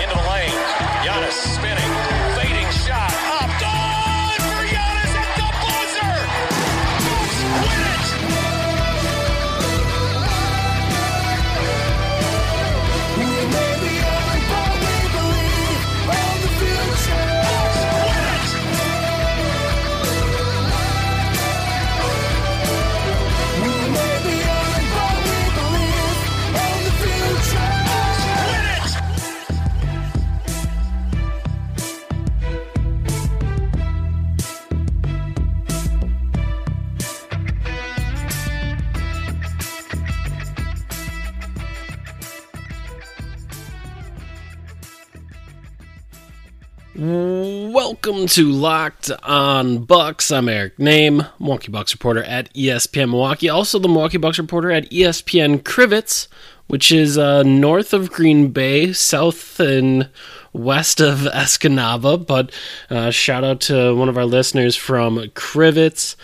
into the lane. Giannis spinning, fading shot, up, done for Giannis at the buzzer. Bulls win it. We may be only, but we believe on the future. Bulls win it. We may be only, but we believe on the future. Welcome to Locked On Bucks. I'm Eric Name, Milwaukee Bucks reporter at ESPN Milwaukee. Also the Milwaukee Bucks reporter at ESPN Crivitz, which is north of Green Bay, south and west of Escanaba. But shout out to one of our listeners from Crivitz.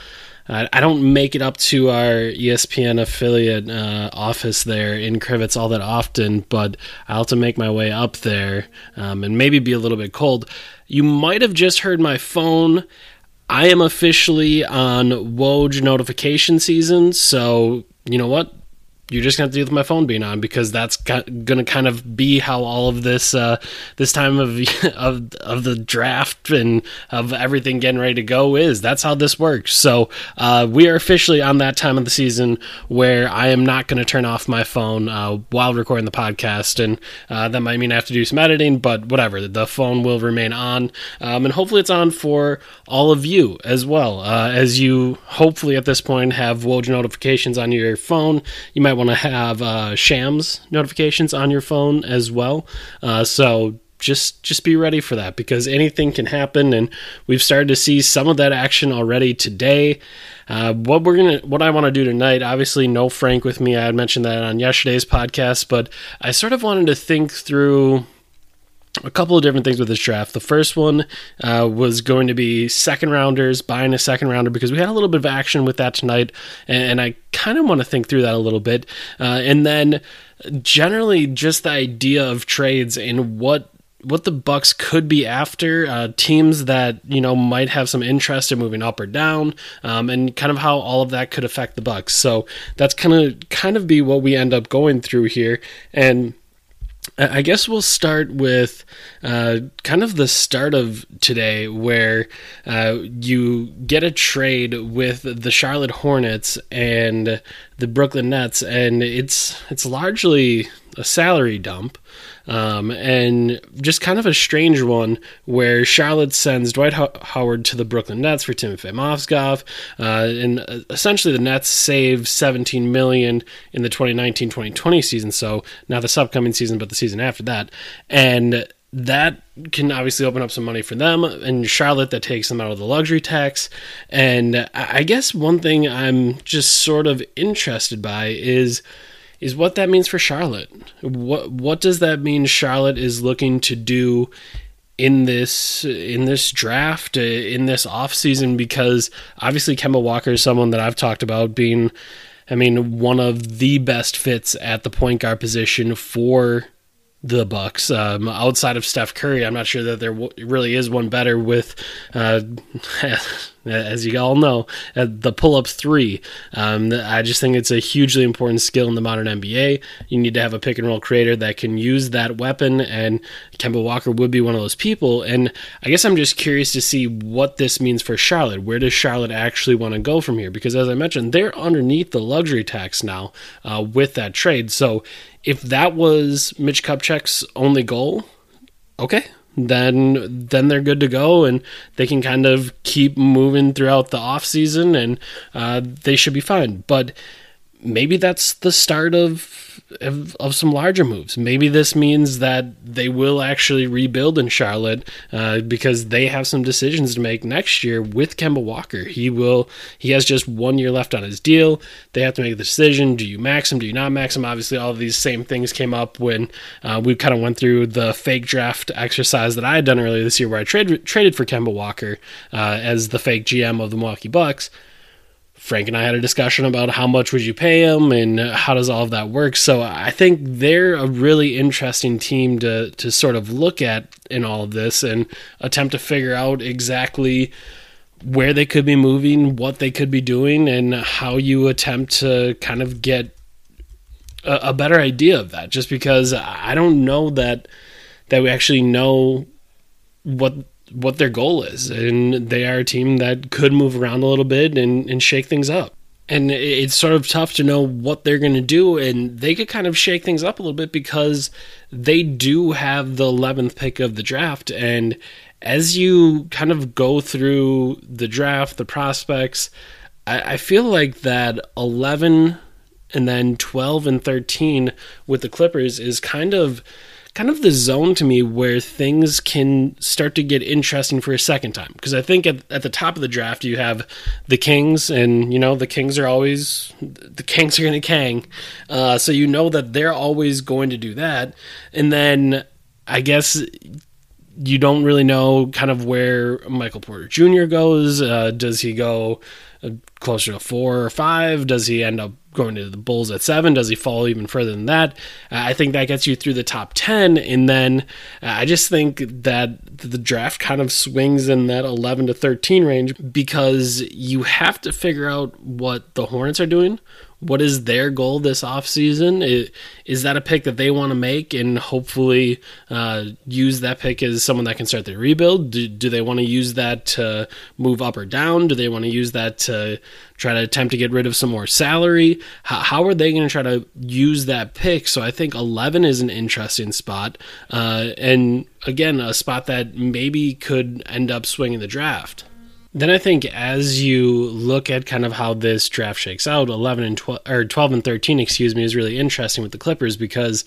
I don't make it up to our ESPN affiliate office there in Crivitz all that often, but I'll have to make my way up there and maybe be a little bit cold. You might have just heard my phone. I am officially on Woj notification season, so you know what? You're just going to have to deal with my phone being on, because that's going to kind of be how all of this this time of the draft and of everything getting ready to go is. That's how this works. So we are officially on that time of the season where I am not going to turn off my phone while recording the podcast, and that might mean I have to do some editing, but whatever. The phone will remain on, and hopefully it's on for all of you as well. As you hopefully at this point have Woj notifications on your phone, you might want to have Shams notifications on your phone as well, so just be ready for that, because anything can happen, and we've started to see some of that action already today. What I want to do tonight, obviously no Frank with me. I had mentioned that on yesterday's podcast, but I sort of wanted to think through a couple of different things with this draft. The first one was going to be second rounders, buying a second rounder, because we had a little bit of action with that tonight, and I kind of want to think through that a little bit. And then generally just the idea of trades and what the Bucks could be after, teams that, you know, might have some interest in moving up or down, and kind of how all of that could affect the Bucks. So that's kind of be what we end up going through here. And I guess we'll start with kind of the start of today, where you get a trade with the Charlotte Hornets and the Brooklyn Nets, and it's largely a salary dump, and just kind of a strange one, where Charlotte sends Dwight Howard to the Brooklyn Nets for Timofey Mozgov, and essentially the Nets save $17 million in the 2019-2020 season, so not this upcoming season, but the season after that, and that can obviously open up some money for them, and Charlotte, that takes them out of the luxury tax. And I guess one thing I'm just sort of interested by is what that means for Charlotte. What does that mean Charlotte is looking to do in this draft, in this offseason? Because obviously Kemba Walker is someone that I've talked about being, I mean, one of the best fits at the point guard position for the Bucks. Outside of Steph Curry, I'm not sure that there really is one better with, as you all know, the pull-up three. I just think it's a hugely important skill in the modern NBA. You need to have a pick-and-roll creator that can use that weapon, and Kemba Walker would be one of those people. And I guess I'm just curious to see what this means for Charlotte. Where does Charlotte actually want to go from here? Because as I mentioned, they're underneath the luxury tax now with that trade. So if that was Mitch Kupchak's only goal, okay, then they're good to go, and they can kind of keep moving throughout the offseason, and they should be fine. But maybe that's the start of some larger moves. Maybe this means that they will actually rebuild in Charlotte because they have some decisions to make next year with Kemba Walker. He has just 1 year left on his deal. They have to make a decision. Do you max him? Do you not max him? Obviously, all of these same things came up when we kind of went through the fake draft exercise that I had done earlier this year where I traded for Kemba Walker as the fake GM of the Milwaukee Bucks. Frank and I had a discussion about how much would you pay him and how does all of that work. So I think they're a really interesting team to sort of look at in all of this and attempt to figure out exactly where they could be moving, what they could be doing, and how you attempt to kind of get a better idea of that. Just because I don't know that we actually know what their goal is, and they are a team that could move around a little bit and shake things up. And it's sort of tough to know what they're going to do, and they could kind of shake things up a little bit because they do have the 11th pick of the draft. And as you kind of go through the draft, the prospects, I feel like that 11 and then 12 and 13 with the Clippers is kind of the zone to me where things can start to get interesting for a second time. Because I think at the top of the draft, you have the Kings, and the Kings are always, the Kings are going to Kang. So that they're always going to do that. And then I guess you don't really know kind of where Michael Porter Jr. goes. Does he go closer to 4 or 5? Does he end up going to the Bulls at 7? Does he fall even further than that? I think that gets you through the top 10, and then I just think that the draft kind of swings in that 11 to 13 range because you have to figure out what the Hornets are doing. What is their goal this offseason? Is that a pick that they want to make and hopefully use that pick as someone that can start their rebuild? Do they want to use that to move up or down? Do they want to use that to try to attempt to get rid of some more salary? How are they going to try to use that pick? So I think 11 is an interesting spot. And again, a spot that maybe could end up swinging the draft. Then I think as you look at kind of how this draft shakes out, 12 and 13, is really interesting with the Clippers because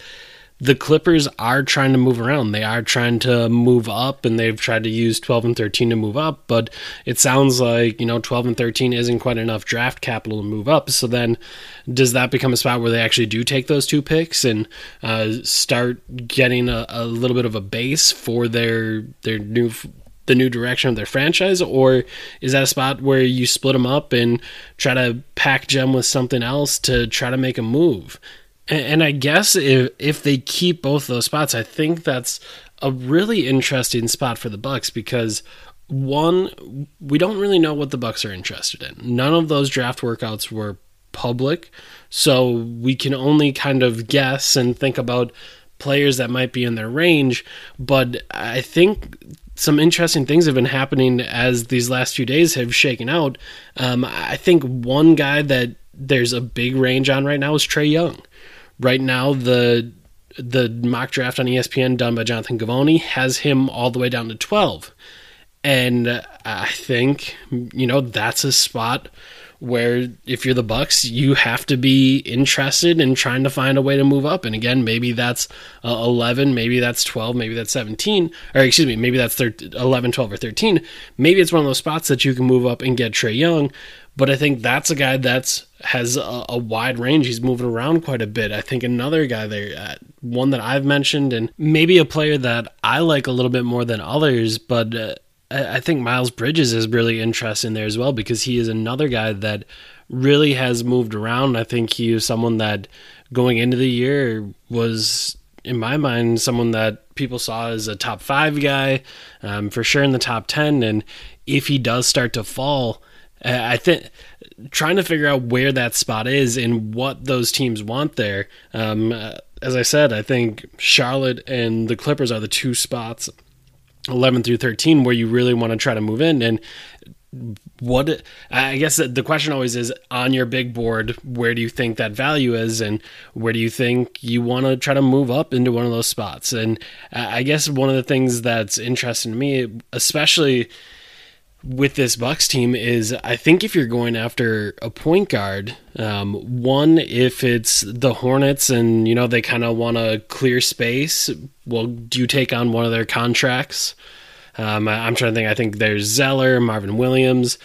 the Clippers are trying to move around. They are trying to move up, and they've tried to use 12 and 13 to move up, but it sounds like, 12 and 13 isn't quite enough draft capital to move up. So then does that become a spot where they actually do take those two picks and start getting a little bit of a base for their the new direction of their franchise? Or is that a spot where you split them up and try to package them with something else to try to make a move? And I guess if they keep both those spots, I think that's a really interesting spot for the Bucks because one, we don't really know what the Bucks are interested in. None of those draft workouts were public, so we can only kind of guess and think about players that might be in their range. But I think some interesting things have been happening as these last few days have shaken out. I think one guy that there's a big range on right now is Trae Young. Right now, the mock draft on ESPN done by Jonathan Givony has him all the way down to 12. And I think, that's a spot where if you're the Bucks, you have to be interested in trying to find a way to move up. And again, maybe that's 11, maybe that's 12, maybe that's 17, or excuse me, maybe that's 11, 12, or 13. Maybe it's one of those spots that you can move up and get Trae Young. But I think that's a guy that has a wide range. He's moving around quite a bit. I think another guy there, one that I've mentioned, and maybe a player that I like a little bit more than others, but I think Miles Bridges is really interesting there as well because he is another guy that really has moved around. I think he is someone that going into the year was, in my mind, someone that people saw as a top 5 guy, for sure in the top 10. And if he does start to fall, I think trying to figure out where that spot is and what those teams want there. As I said, I think Charlotte and the Clippers are the two spots, 11 through 13, where you really want to try to move in. And what I guess the question always is, on your big board, where do you think that value is, and where do you think you want to try to move up into one of those spots? And I guess one of the things that's interesting to me, especially with this Bucks team is, I think if you're going after a point guard, one, if it's the Hornets and, you know, they kind of want to clear space, well, do you take on one of their contracts? I'm trying to think. I think there's Zeller, Marvin Williams.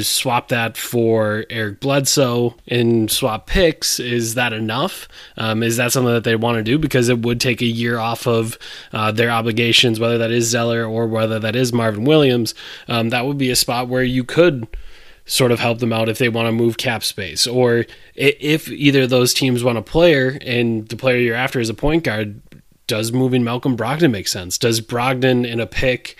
Swap that for Eric Bledsoe and swap picks. Is that enough? Is that something that they want to do? Because it would take a year off of their obligations, whether that is Zeller or whether that is Marvin Williams. That would be a spot where you could sort of help them out if they want to move cap space. Or if either of those teams want a player and the player you're after is a point guard, does moving Malcolm Brogdon make sense? Does Brogdon in a pick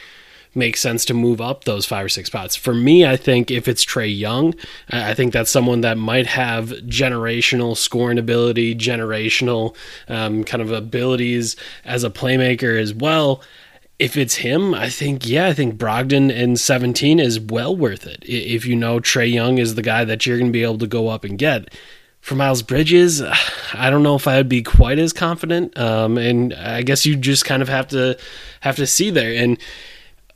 make sense to move up those 5 or 6 spots? For me, I think if it's Trae Young, I think that's someone that might have generational scoring ability, generational kind of abilities as a playmaker as well. If it's him, I think Brogdon in 17 is well worth it. If you know Trae Young is the guy that you're going to be able to go up and get. For Miles Bridges, I don't know if I would be quite as confident. And I guess you just kind of have to see there. And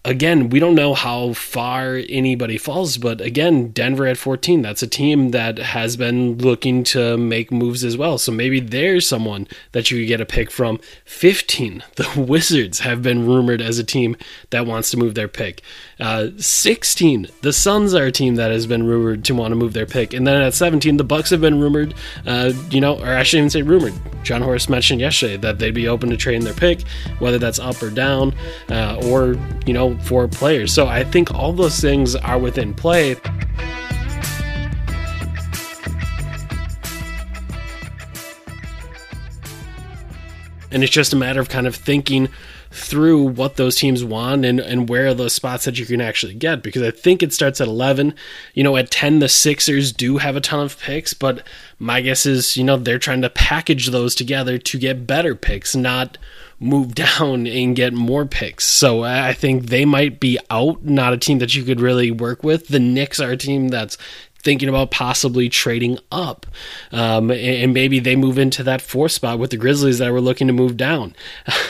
again, we don't know how far anybody falls, but again, Denver at 14, that's a team that has been looking to make moves as well. So maybe there's someone that you could get a pick from. 15, the Wizards have been rumored as a team that wants to move their pick. 16, the Suns are a team that has been rumored to want to move their pick. And then at 17, the Bucks have been rumored, or I shouldn't even say rumored. John Horst mentioned yesterday that they'd be open to trading their pick, whether that's up or down, or, you know, for players. So I think all those things are within play. And it's just a matter of kind of thinking through what those teams want and where are those spots that you can actually get, because I think it starts at 11. You know, at 10, the Sixers do have a ton of picks, but my guess is, you know, they're trying to package those together to get better picks, not move down and get more picks. So I think they might be out, not a team that you could really work with. The Knicks are a team that's thinking about possibly trading up. And maybe they move into that 4th spot with the Grizzlies that were looking to move down.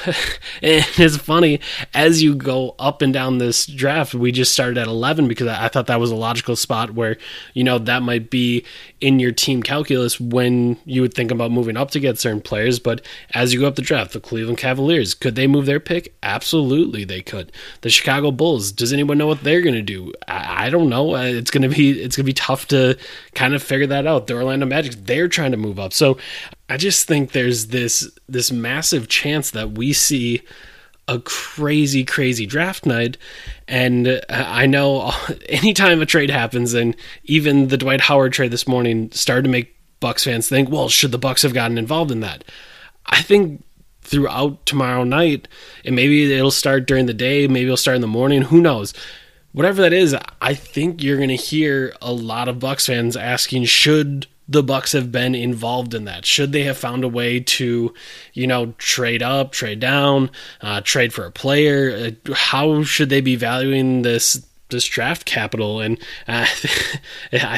And it's funny, as you go up and down this draft, we just started at 11 because I thought that was a logical spot where, you know, that might be in your team calculus when you would think about moving up to get certain players. But as you go up the draft, the Cleveland Cavaliers, could they move their pick? Absolutely they could. The Chicago Bulls, does anyone know what they're going to do? I don't know. It's going to be tough to kind of figure that out. The Orlando Magic, they're trying to move up. So I just think there's this massive chance that we see a crazy, crazy draft night. And I know anytime a trade happens, and even the Dwight Howard trade this morning started to make Bucks fans think, well, should the Bucks have gotten involved in that? I think throughout tomorrow night, and maybe it'll start during the day, maybe it'll start in the morning, who knows? Whatever that is, I think you're going to hear a lot of Bucks fans asking, should the Bucks have been involved in that? Should they have found a way to, you know, trade up, trade down, trade for a player? How should they be valuing this draft capital? And I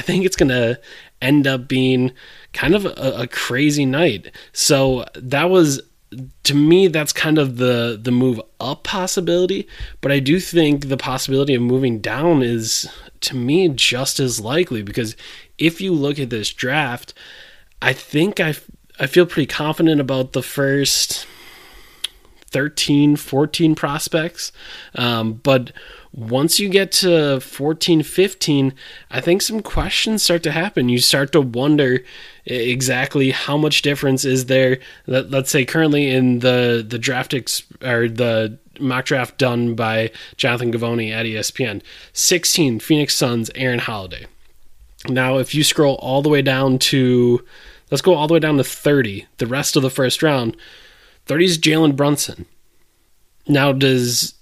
think it's going to end up being kind of a crazy night. So that was, to me, that's kind of the move up possibility, but I do think the possibility of moving down is, to me, just as likely, because if you look at this draft, I think I feel pretty confident about the first 13, 14 prospects, but once you get to 14, 15, I think some questions start to happen. You start to wonder exactly how much difference is there. Let's say currently in the draft or the mock draft done by Jonathan Givony at ESPN, 16 Phoenix Suns, Aaron Holiday. Now, if you scroll all the way down to, let's go all the way down to 30, the rest of the first round, 30 is Jalen Brunson. Now, is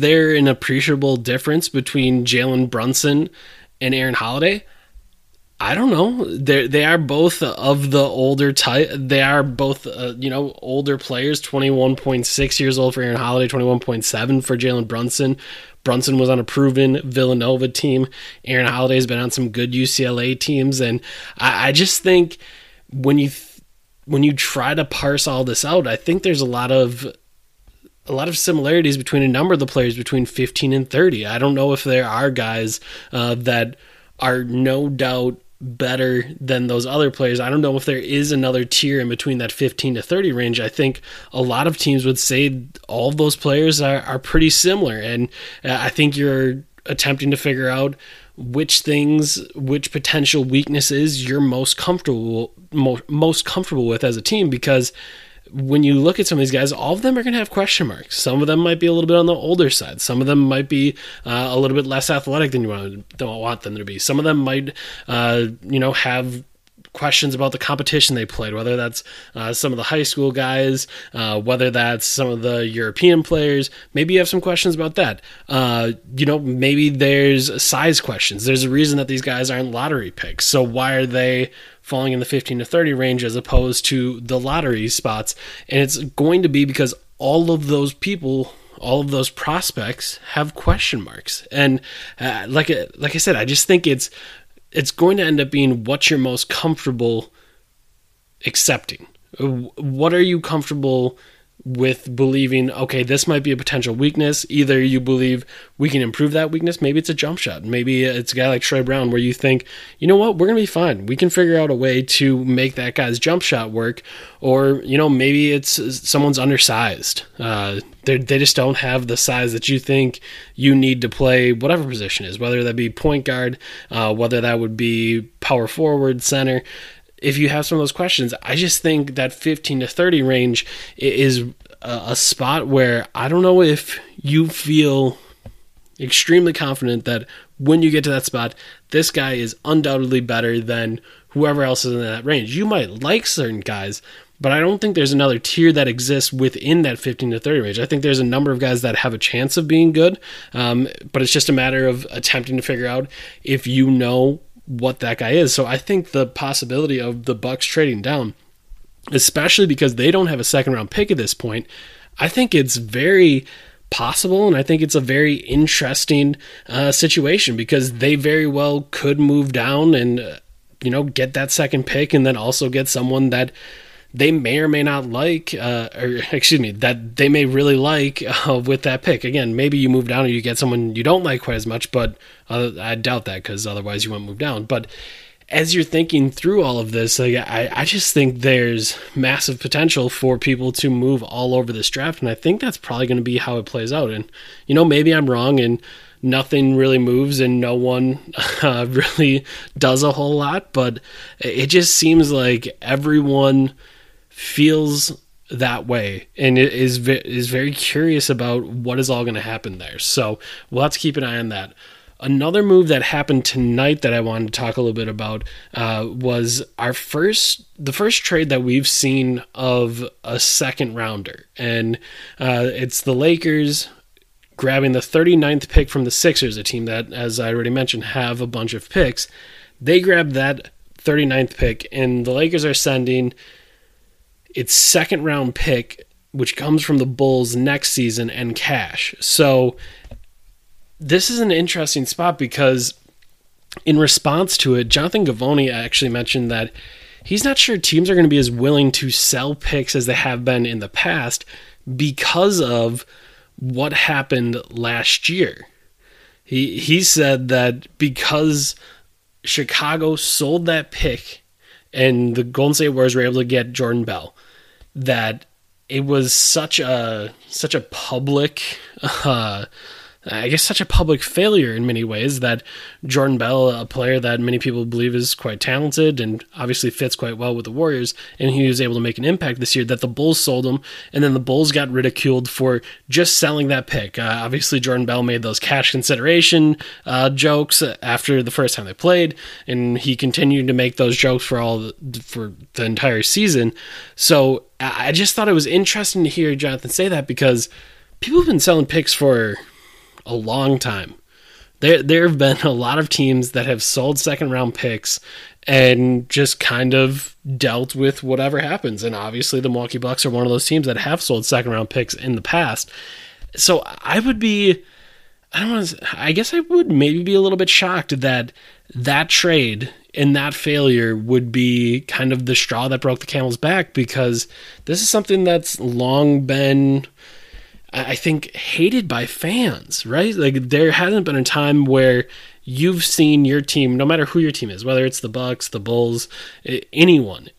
there an appreciable difference between Jalen Brunson and Aaron Holiday? I don't know. They are both of the older type. They are both, older players, 21.6 years old for Aaron Holiday, 21.7 for Jalen Brunson. Brunson was on a proven Villanova team. Aaron Holiday has been on some good UCLA teams. And I just think when you try to parse all this out, I think there's a lot of a lot of similarities between a number of the players between 15 and 30. I don't know if there are guys that are no doubt better than those other players. I don't know if there is another tier in between that 15 to 30 range. I think a lot of teams would say all of those players are pretty similar. And I think you're attempting to figure out which things, which potential weaknesses you're most comfortable with as a team, because when you look at some of these guys, all of them are going to have question marks. Some of them might be a little bit on the older side. Some of them might be a little bit less athletic than you want them to be. Some of them might, have questions about the competition they played, whether that's some of the high school guys, whether that's some of the European players. Maybe you have some questions about that. Maybe there's size questions. There's a reason that these guys aren't lottery picks. So why are they falling in the 15 to 30 range as opposed to the lottery spots? And it's going to be because all of those people, all of those prospects have question marks. And like I said, I just think it's going to end up being what you're most comfortable accepting. What are you comfortable with believing, okay, this might be a potential weakness? Either you believe we can improve that weakness. Maybe it's a jump shot. Maybe it's a guy like Troy Brown where you think, you know what, we're going to be fine. We can figure out a way to make that guy's jump shot work. Or, maybe it's someone's undersized. They just don't have the size that you think you need to play whatever position is, whether that be point guard, whether that would be power forward, center. If you have some of those questions, I just think that 15 to 30 range is a spot where I don't know if you feel extremely confident that when you get to that spot, this guy is undoubtedly better than whoever else is in that range. You might like certain guys, but I don't think there's another tier that exists within that 15 to 30 range. I think there's a number of guys that have a chance of being good, but it's just a matter of attempting to figure out if you know what that guy is. So I think the possibility of the Bucks trading down, especially because they don't have a second round pick at this point, I think it's very possible. And I think it's a very interesting situation because they very well could move down and, get that second pick and then also get someone that they may or may not like, that they may really like with that pick. Again, maybe you move down and you get someone you don't like quite as much, but I doubt that because otherwise you wouldn't move down. But as you're thinking through all of this, I just think there's massive potential for people to move all over this draft, and I think that's probably going to be how it plays out. And, maybe I'm wrong and nothing really moves and no one really does a whole lot, but it just seems like everyone feels that way and is very curious about what is all going to happen there. So we'll have to keep an eye on that. Another move that happened tonight that I wanted to talk a little bit about was the first trade that we've seen of a second rounder, and it's the Lakers grabbing the 39th pick from the Sixers, a team that, as I already mentioned, have a bunch of picks. They grabbed that 39th pick, and the Lakers are sending its second round pick, which comes from the Bulls next season, and cash. So this is an interesting spot because in response to it, Jonathan Givony actually mentioned that he's not sure teams are going to be as willing to sell picks as they have been in the past because of what happened last year. He said that because Chicago sold that pick and the Golden State Warriors were able to get Jordan Bell, that it was such a public, such a public failure in many ways, that Jordan Bell, a player that many people believe is quite talented and obviously fits quite well with the Warriors, and he was able to make an impact this year, that the Bulls sold him, and then the Bulls got ridiculed for just selling that pick. Obviously, Jordan Bell made those cash consideration jokes after the first time they played, and he continued to make those jokes for the entire season. So I just thought it was interesting to hear Jonathan say that, because people have been selling picks for a long time. There have been a lot of teams that have sold second round picks and just kind of dealt with whatever happens. And obviously the Milwaukee Bucks are one of those teams that have sold second round picks in the past. So I would maybe be a little bit shocked that that trade and that failure would be kind of the straw that broke the camel's back, because this is something that's long been I think, hated by fans, right? Like, there hasn't been a time where you've seen your team, no matter who your team is, whether it's the Bucks, the Bulls, anyone,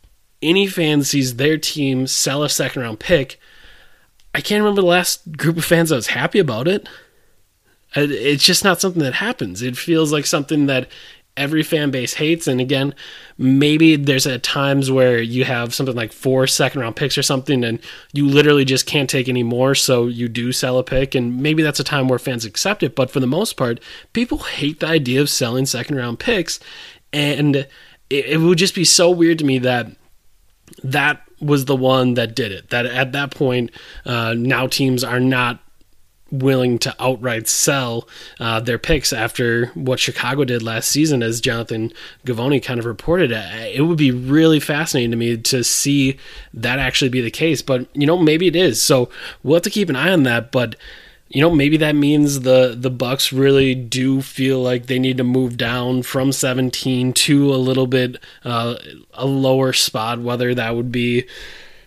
any fan sees their team sell a second-round pick. I can't remember the last group of fans that was happy about it. It's just not something that happens. It feels like something that every fan base hates. And again, maybe there's at times where you have something like 4 second-round picks or something, and you literally just can't take any more, so you do sell a pick. And maybe that's a time where fans accept it. But for the most part, people hate the idea of selling second-round picks. And it would just be so weird to me that that was the one that did it. That at that point, now teams are not willing to outright sell their picks after what Chicago did last season, as Jonathan Givony kind of reported. It would be really fascinating to me to see that actually be the case, but maybe it is. So we'll have to keep an eye on that, but maybe that means the Bucks really do feel like they need to move down from 17 to a little bit a lower spot, whether that would be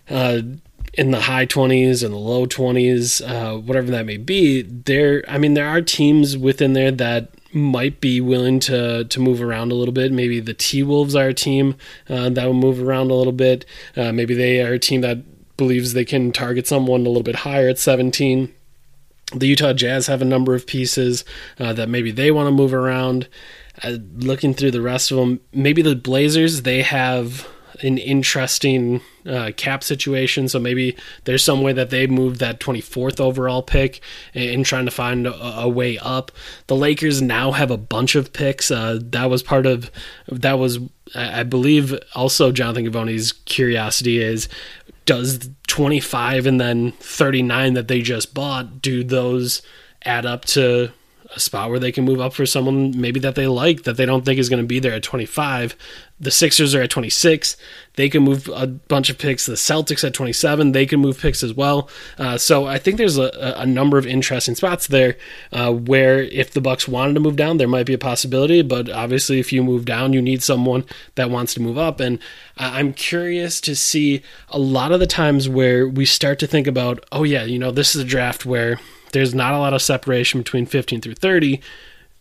in the high 20s and the low 20s, whatever that may be. There are teams within there that might be willing to move around a little bit. Maybe the T-Wolves are a team that will move around a little bit. Maybe they are a team that believes they can target someone a little bit higher at 17. The Utah Jazz have a number of pieces that maybe they want to move around. Looking through the rest of them, maybe the Blazers, they have an interesting cap situation. So maybe there's some way that they moved that 24th overall pick in trying to find a way up. The Lakers now have a bunch of picks. That was, I believe, also Jonathan Givony's curiosity is, does 25 and then 39 that they just bought, do those add up to a spot where they can move up for someone maybe that they like, that they don't think is going to be there at 25. The Sixers are at 26. They can move a bunch of picks. The Celtics at 27. They can move picks as well. So I think there's a number of interesting spots there where if the Bucks wanted to move down, there might be a possibility. But obviously, if you move down, you need someone that wants to move up. And I'm curious to see a lot of the times where we start to think about, this is a draft where there's not a lot of separation between 15 through 30.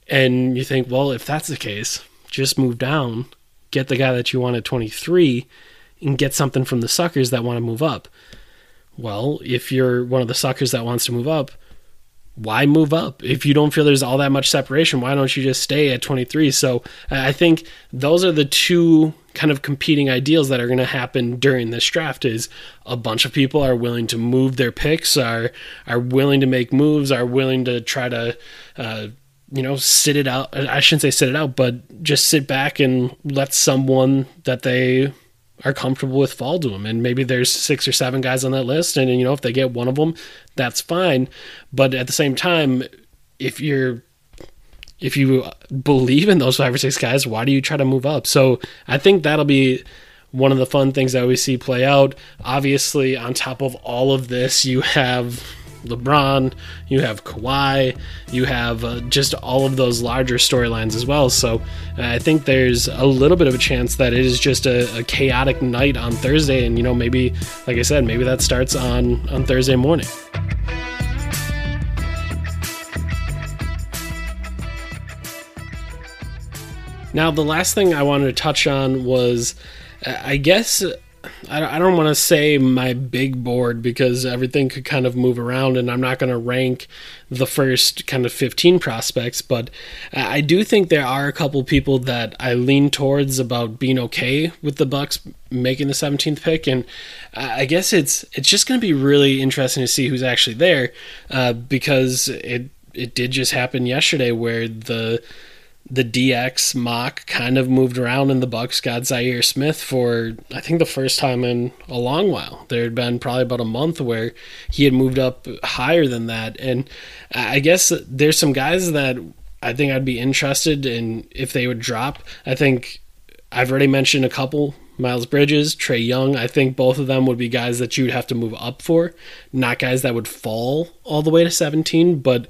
And you think, well, if that's the case, just move down, get the guy that you want at 23, and get something from the suckers that want to move up. Well, if you're one of the suckers that wants to move up, why move up? If you don't feel there's all that much separation, why don't you just stay at 23? So I think those are the two kind of competing ideals that are going to happen during this draft. Is a bunch of people are willing to move their picks, are willing to make moves, are willing to try to, sit it out. I shouldn't say sit it out, but just sit back and let someone that they are comfortable with fall to them. And maybe there's 6 or 7 guys on that list. And if they get one of them, that's fine. But at the same time, if you believe in those 5 or 6 guys, why do you try to move up? So I think that'll be one of the fun things that we see play out. Obviously, on top of all of this, you have LeBron, you have Kawhi, you have just all of those larger storylines as well. So I think there's a little bit of a chance that it is just a chaotic night on Thursday. And, maybe, like I said, maybe that starts on Thursday morning. Now, the last thing I wanted to touch on was, I guess, I don't want to say my big board, because everything could kind of move around, and I'm not going to rank the first kind of 15 prospects, but I do think there are a couple people that I lean towards about being okay with the Bucks making the 17th pick, and I guess it's just going to be really interesting to see who's actually there, because it did just happen yesterday where the DX mock kind of moved around, and the Bucks got Zaire Smith for, I think, the first time in a long while. There had been probably about a month where he had moved up higher than that. And I guess there's some guys that I think I'd be interested in if they would drop. I think I've already mentioned a couple, Miles Bridges, Trae Young. I think both of them would be guys that you'd have to move up for, not guys that would fall all the way to 17, but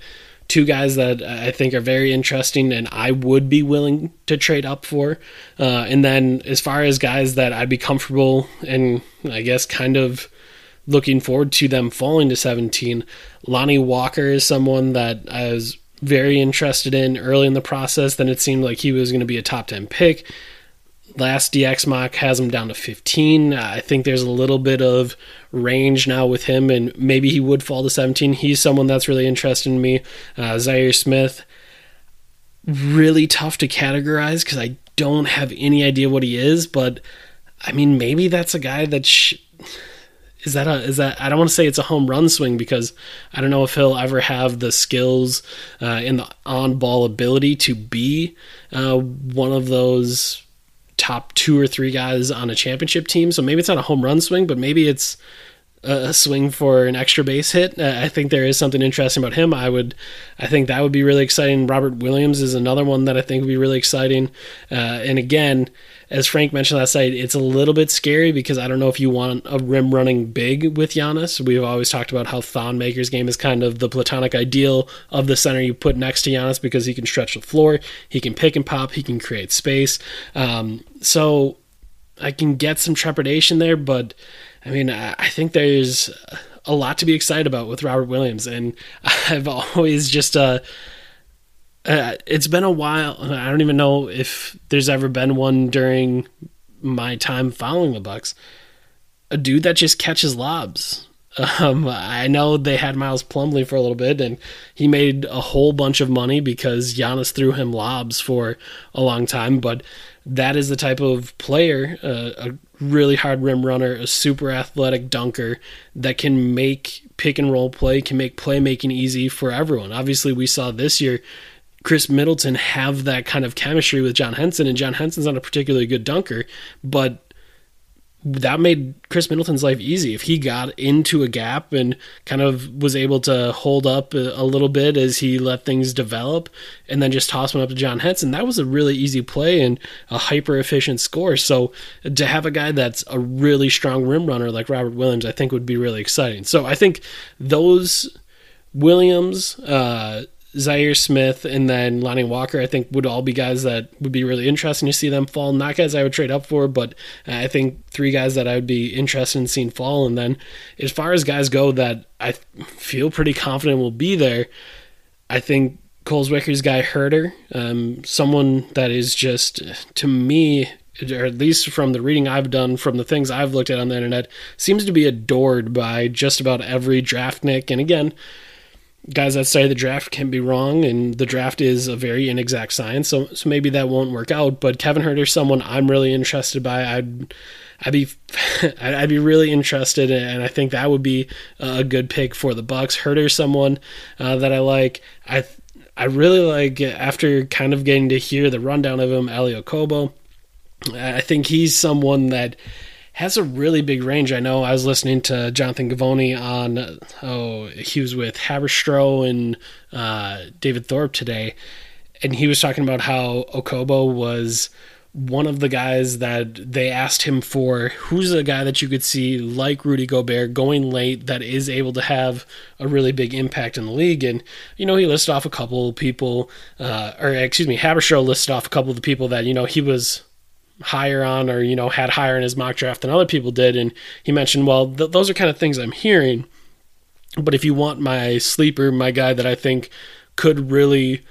two guys that I think are very interesting and I would be willing to trade up for. And then as far as guys that I'd be comfortable and I guess kind of looking forward to them falling to 17. Lonnie Walker is someone that I was very interested in early in the process. Then it seemed like he was going to be a top 10 pick. Last DX mock has him down to 15. I think there's a little bit of range now with him, and maybe he would fall to 17. He's someone that's really interesting to me. Zaire Smith, really tough to categorize because I don't have any idea what he is, but I mean, maybe that's a guy that I don't want to say it's a home run swing because I don't know if he'll ever have the skills and the on-ball ability to be one of those top two or three guys on a championship team. So maybe it's not a home run swing, but maybe it's a swing for an extra base hit. I think there is something interesting about him. I think that would be really exciting. Robert Williams is another one that I think would be really exciting. And again, as Frank mentioned last night, it's a little bit scary because I don't know if you want a rim running big with Giannis. We've always talked about how Thonmaker's game is kind of the platonic ideal of the center you put next to Giannis because he can stretch the floor, he can pick and pop, he can create space. So I can get some trepidation there, but I mean, I think there's a lot to be excited about with Robert Williams, and I've always just it's been a while. I don't even know if there's ever been one during my time following the Bucks. A dude that just catches lobs. I know they had Miles Plumlee for a little bit, and he made a whole bunch of money because Giannis threw him lobs for a long time, but that is the type of player, a really hard rim runner, a super athletic dunker that can make pick and roll play, can make playmaking easy for everyone. Obviously, we saw this year Chris Middleton have that kind of chemistry with John Henson, and John Henson's not a particularly good dunker, but that made Chris Middleton's life easy. If he got into a gap and kind of was able to hold up a little bit as he let things develop and then just toss one up to John Henson, that was a really easy play and a hyper-efficient score. So to have a guy that's a really strong rim runner like Robert Williams, I think would be really exciting. So I think those Williams, Zaire Smith, and then Lonnie Walker, I think would all be guys that would be really interesting to see them fall. Not guys I would trade up for, but I think three guys that I would be interested in seeing fall. And then as far as guys go that I feel pretty confident will be there, I think Coles Wicker's guy Herter, someone that is just, to me, or at least from the reading I've done, from the things I've looked at on the internet, seems to be adored by just about every draftnik. And again, guys that study the draft can be wrong, and the draft is a very inexact science, so maybe that won't work out. But Kevin Herter's someone I'm really interested by. I'd be really interested, and I think that would be a good pick for the Bucks. Herter's someone that I like. I really like, after kind of getting to hear the rundown of him, Elie Okobo. I think he's someone that has a really big range. I know I was listening to Jonathan Givony on, he was with Haberstroh and David Thorpe today, and he was talking about how Okobo was one of the guys that they asked him for, who's a guy that you could see like Rudy Gobert going late that is able to have a really big impact in the league. And, you know, he listed off a couple of people, Haberstroh listed off a couple of the people that, you know, he was higher on, or, you know, had higher in his mock draft than other people did. And he mentioned, well, those are kind of things I'm hearing, but if you want my sleeper, my guy that I think could really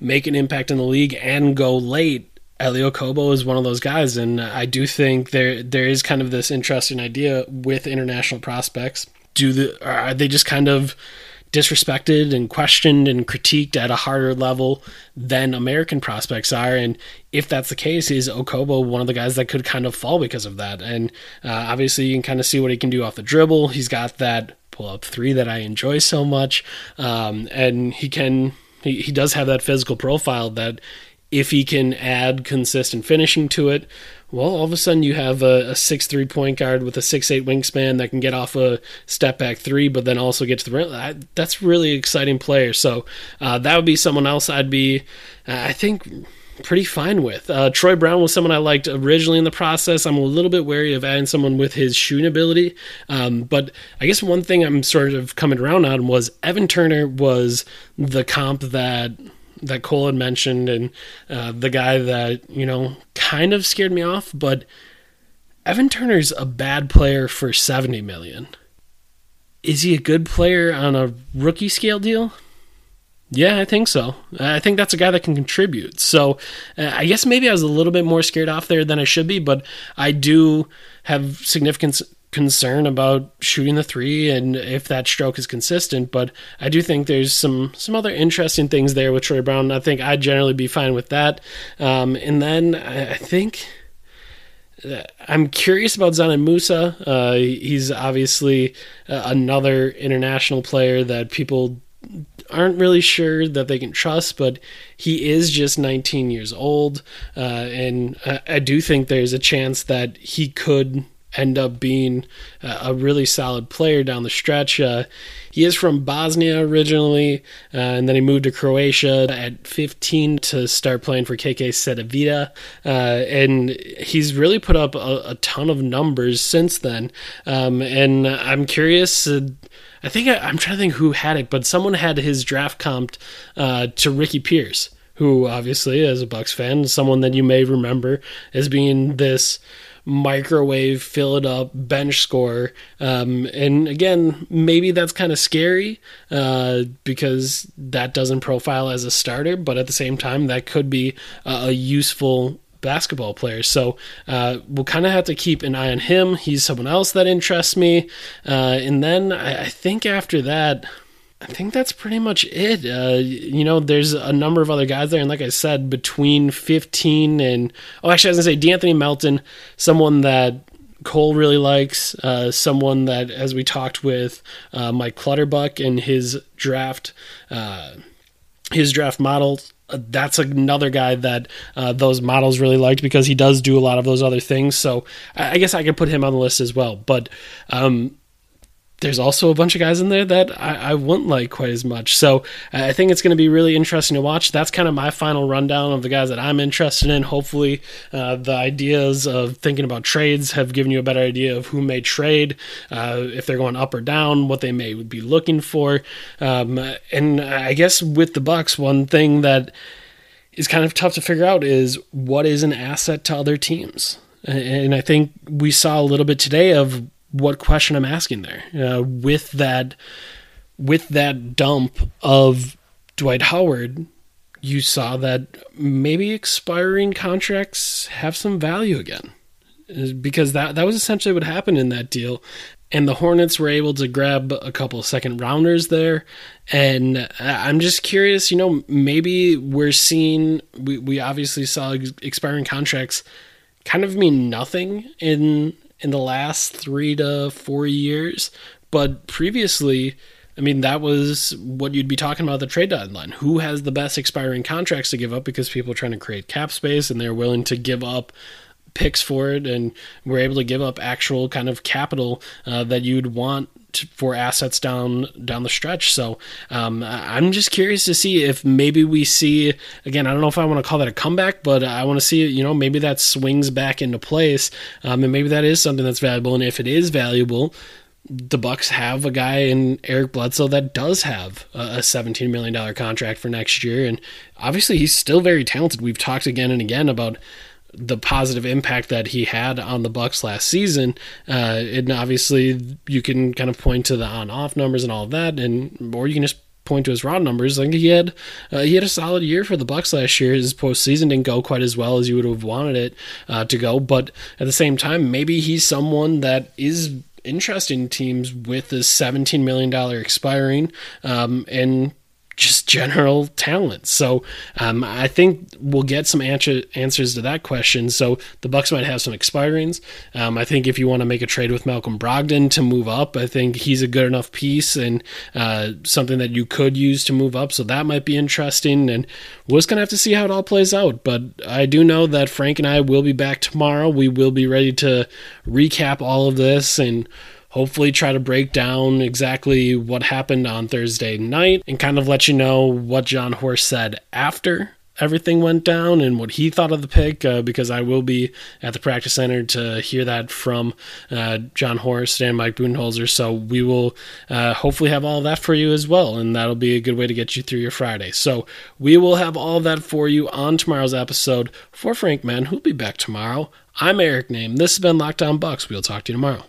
make an impact in the league and go late, Elie Okobo is one of those guys. And I do think there is kind of this interesting idea with international prospects. Are they just kind of disrespected and questioned and critiqued at a harder level than American prospects are? And if that's the case, is Okobo one of the guys that could kind of fall because of that? And obviously you can kind of see what he can do off the dribble. He's got that pull up three that I enjoy so much. And he does have that physical profile that if he can add consistent finishing to it, well, all of a sudden you have a 6'3" point guard with a 6'8" wingspan that can get off a step back three, but then also get to the rim. That's really exciting player. So that would be someone else I'd be, I think, pretty fine with. Troy Brown was someone I liked originally in the process. I'm a little bit wary of adding someone with his shooting ability. But I guess one thing I'm sort of coming around on was Evan Turner was the comp that Cole had mentioned, and the guy that, you know, kind of scared me off, but Evan Turner's a bad player for $70 million. Is he a good player on a rookie scale deal? Yeah, I think so. I think that's a guy that can contribute. So I guess maybe I was a little bit more scared off there than I should be, but I do have significant concern about shooting the three and if that stroke is consistent. But I do think there's some other interesting things there with Troy Brown. I think I'd generally be fine with that. And then I think I'm curious about Zaire Musa. He's obviously another international player that people aren't really sure that they can trust, but he is just 19 years old. And I do think there's a chance that he could end up being a really solid player down the stretch. He is from Bosnia originally, and then he moved to Croatia at 15 to start playing for KK Sedevita, and he's really put up a ton of numbers since then. And I'm curious, I think I'm trying to think who had it, but someone had his draft comped to Ricky Pierce, who obviously, as a Bucks fan, someone that you may remember as being this microwave, fill it up bench score. And again, maybe that's kind of scary because that doesn't profile as a starter, but at the same time, that could be a useful basketball player. So we'll kind of have to keep an eye on him. He's someone else that interests me. And then I think after that, I think that's pretty much it. You know, there's a number of other guys there. And like I said, between 15 and... Oh, actually, I was going to say DeAnthony Melton, someone that Cole really likes, someone that, as we talked with Mike Clutterbuck and his draft models, that's another guy that those models really liked because he does do a lot of those other things. So I guess I could put him on the list as well. But... there's also a bunch of guys in there that I wouldn't like quite as much. So I think it's going to be really interesting to watch. That's kind of my final rundown of the guys that I'm interested in. Hopefully the ideas of thinking about trades have given you a better idea of who may trade, if they're going up or down, what they may be looking for. And I guess with the Bucks, one thing that is kind of tough to figure out is what is an asset to other teams. And I think we saw a little bit today of what question I'm asking there with that dump of Dwight Howard. You saw that maybe expiring contracts have some value again, because that was essentially what happened in that deal. And the Hornets were able to grab a couple second rounders there. And I'm just curious, you know, maybe we're seeing, we obviously saw expiring contracts kind of mean nothing in the last 3 to 4 years. But previously, I mean, that was what you'd be talking about at the trade deadline. Who has the best expiring contracts to give up, because people are trying to create cap space and they're willing to give up picks for it. And we're able to give up actual kind of capital that you'd want for assets down the stretch. So I'm just curious to see if maybe we see, again, I don't know if I want to call that a comeback, but I want to see, you know, maybe that swings back into place, and maybe that is something that's valuable. And if it is valuable, the Bucks have a guy in Eric Bledsoe that does have a $17 million contract for next year. And obviously he's still very talented. We've talked again and again about the positive impact that he had on the Bucks last season. And obviously you can kind of point to the on-off numbers and all of that, or you can just point to his raw numbers. I think he had a solid year for the Bucks last year. His postseason didn't go quite as well as you would have wanted it to go. But at the same time, maybe he's someone that is interesting teams with this $17 million expiring and just general talent. So I think we'll get some answers to that question. So the Bucks might have some expirings. I think if you want to make a trade with Malcolm Brogdon to move up, I think he's a good enough piece and something that you could use to move up. So that might be interesting. And we're just going to have to see how it all plays out. But I do know that Frank and I will be back tomorrow. We will be ready to recap all of this and hopefully try to break down exactly what happened on Thursday night and kind of let you know what John Horst said after everything went down and what he thought of the pick, because I will be at the practice center to hear that from John Horst and Mike Budenholzer. So we will hopefully have all that for you as well, and that'll be a good way to get you through your Friday. So we will have all that for you on tomorrow's episode. For Frank Mann, who'll be back tomorrow, I'm Eric Name. This has been Locked On Bucks. We'll talk to you tomorrow.